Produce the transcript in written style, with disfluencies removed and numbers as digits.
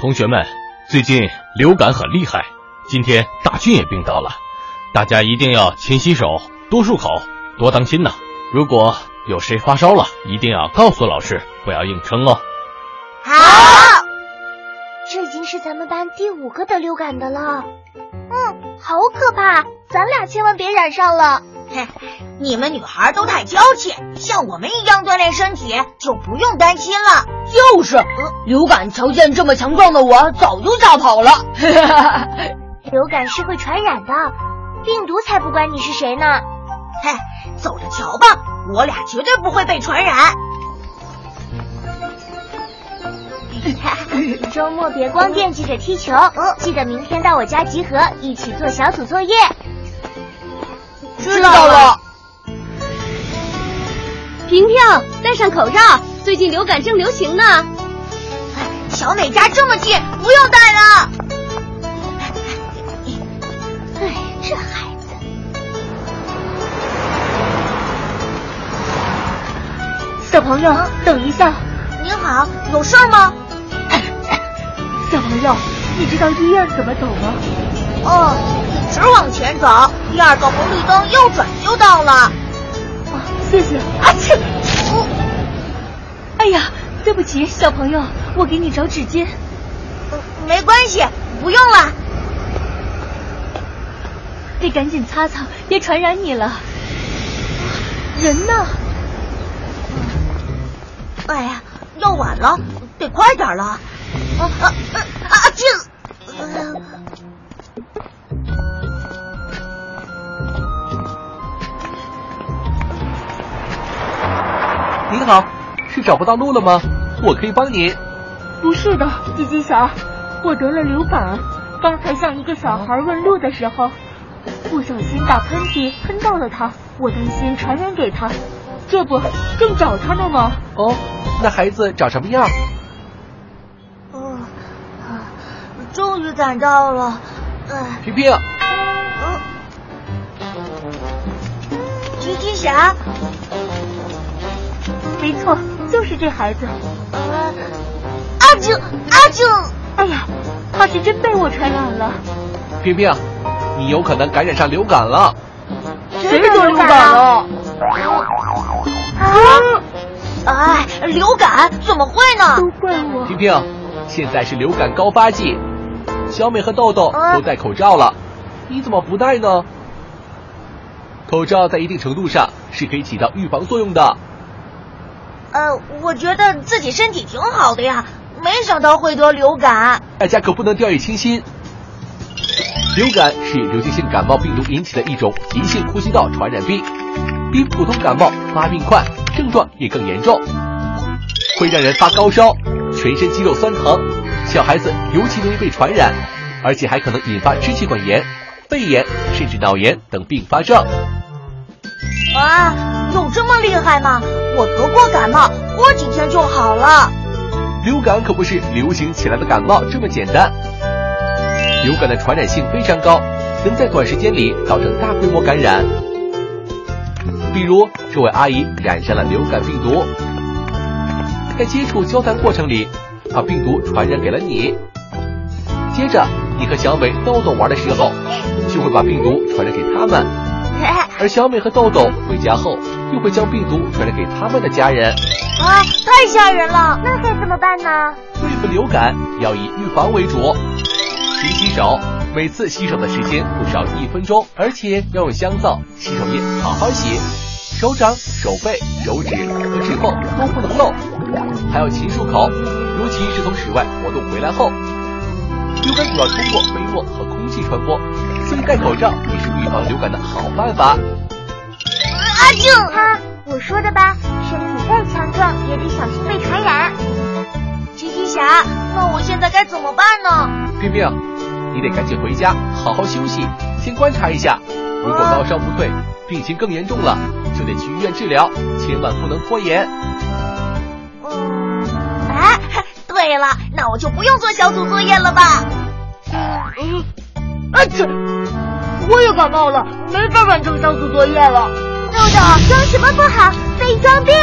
同学们，最近流感很厉害，今天大菌也病倒了，大家一定要勤洗手，多漱口，多当心呐。如果有谁发烧了，一定要告诉老师，不要硬撑哦。好，这已经是咱们班第5个得流感的了。嗯，好可怕，咱俩千万别染上了。你们女孩都太娇气，像我们一样锻炼身体就不用担心了。就是，流感条件这么强壮的我早就吓跑了。流感是会传染的，病毒才不管你是谁呢。走着瞧吧，我俩绝对不会被传染。周末别光惦记着踢球，记得明天到我家集合，一起做小组作业。知道了。平平，戴上口罩，最近流感正流行呢。小美家这么近，不用戴了。哎，这孩子。小朋友，等一下。您好，有事吗？小朋友，你知道医院怎么走吗？一直往前走，第2个红绿灯右转就到了。谢谢。哎呀，对不起，小朋友，我给你找纸巾。没关系，不用了。得赶紧擦擦，别传染你了。人呢？哎呀，要晚了，得快点了。您好，是找不到路了吗？我可以帮您。不是的，吉吉小，我得了流感。刚才向一个小孩问路的时候，不小心打喷嚏喷到了他，我担心传染给他，这不正找他呢吗？那孩子长什么样？终于赶到了。皮皮，吉吉侠，没错，就是这孩子。阿静，哎呀，他是真被我传染了。皮皮，你有可能感染上流感了。谁得流感了？流感怎么会呢？都怪我。皮皮，现在是流感高发季，小美和豆豆都戴口罩了，你怎么不戴呢？口罩在一定程度上是可以起到预防作用的。我觉得自己身体挺好的呀，没想到会得流感。大家可不能掉以轻心。流感是流行性感冒病毒引起的一种急性呼吸道传染病，比普通感冒发病快，症状也更严重，会让人发高烧，全身肌肉酸疼，小孩子尤其容易被传染，而且还可能引发支气管炎、肺炎甚至脑炎等并发症。有这么厉害吗？我得过感冒，过几天就好了。流感可不是流行起来的感冒这么简单，流感的传染性非常高，能在短时间里造成大规模感染。比如这位阿姨染上了流感病毒，在接触交谈过程里把病毒传染给了你，接着你和小美、豆豆玩的时候就会把病毒传染给他们，而小美和豆豆回家后又会将病毒传染给他们的家人。太吓人了，那该怎么办呢？对付流感要以预防为主，勤洗手，每次洗手的时间不少于1分钟，而且要用香皂、洗手液好好洗，手掌、手背、手指和指缝都不能漏，还要勤漱口，尤其是从室外活动回来后。流感主要通过飞沫和空气传播，所以戴口罩也是预防流感的好办法。我说的吧，身体再强壮也得小心被传染。吉吉侠，那我现在该怎么办呢？冰冰，你得赶紧回家好好休息，先观察一下，如果高烧不退，病情更严重了，就得去医院治疗，千万不能拖延。对了，那我就不用做小组作业了吧？我也感冒了，没法完成小组作业了。豆豆，装什么不好，非装病。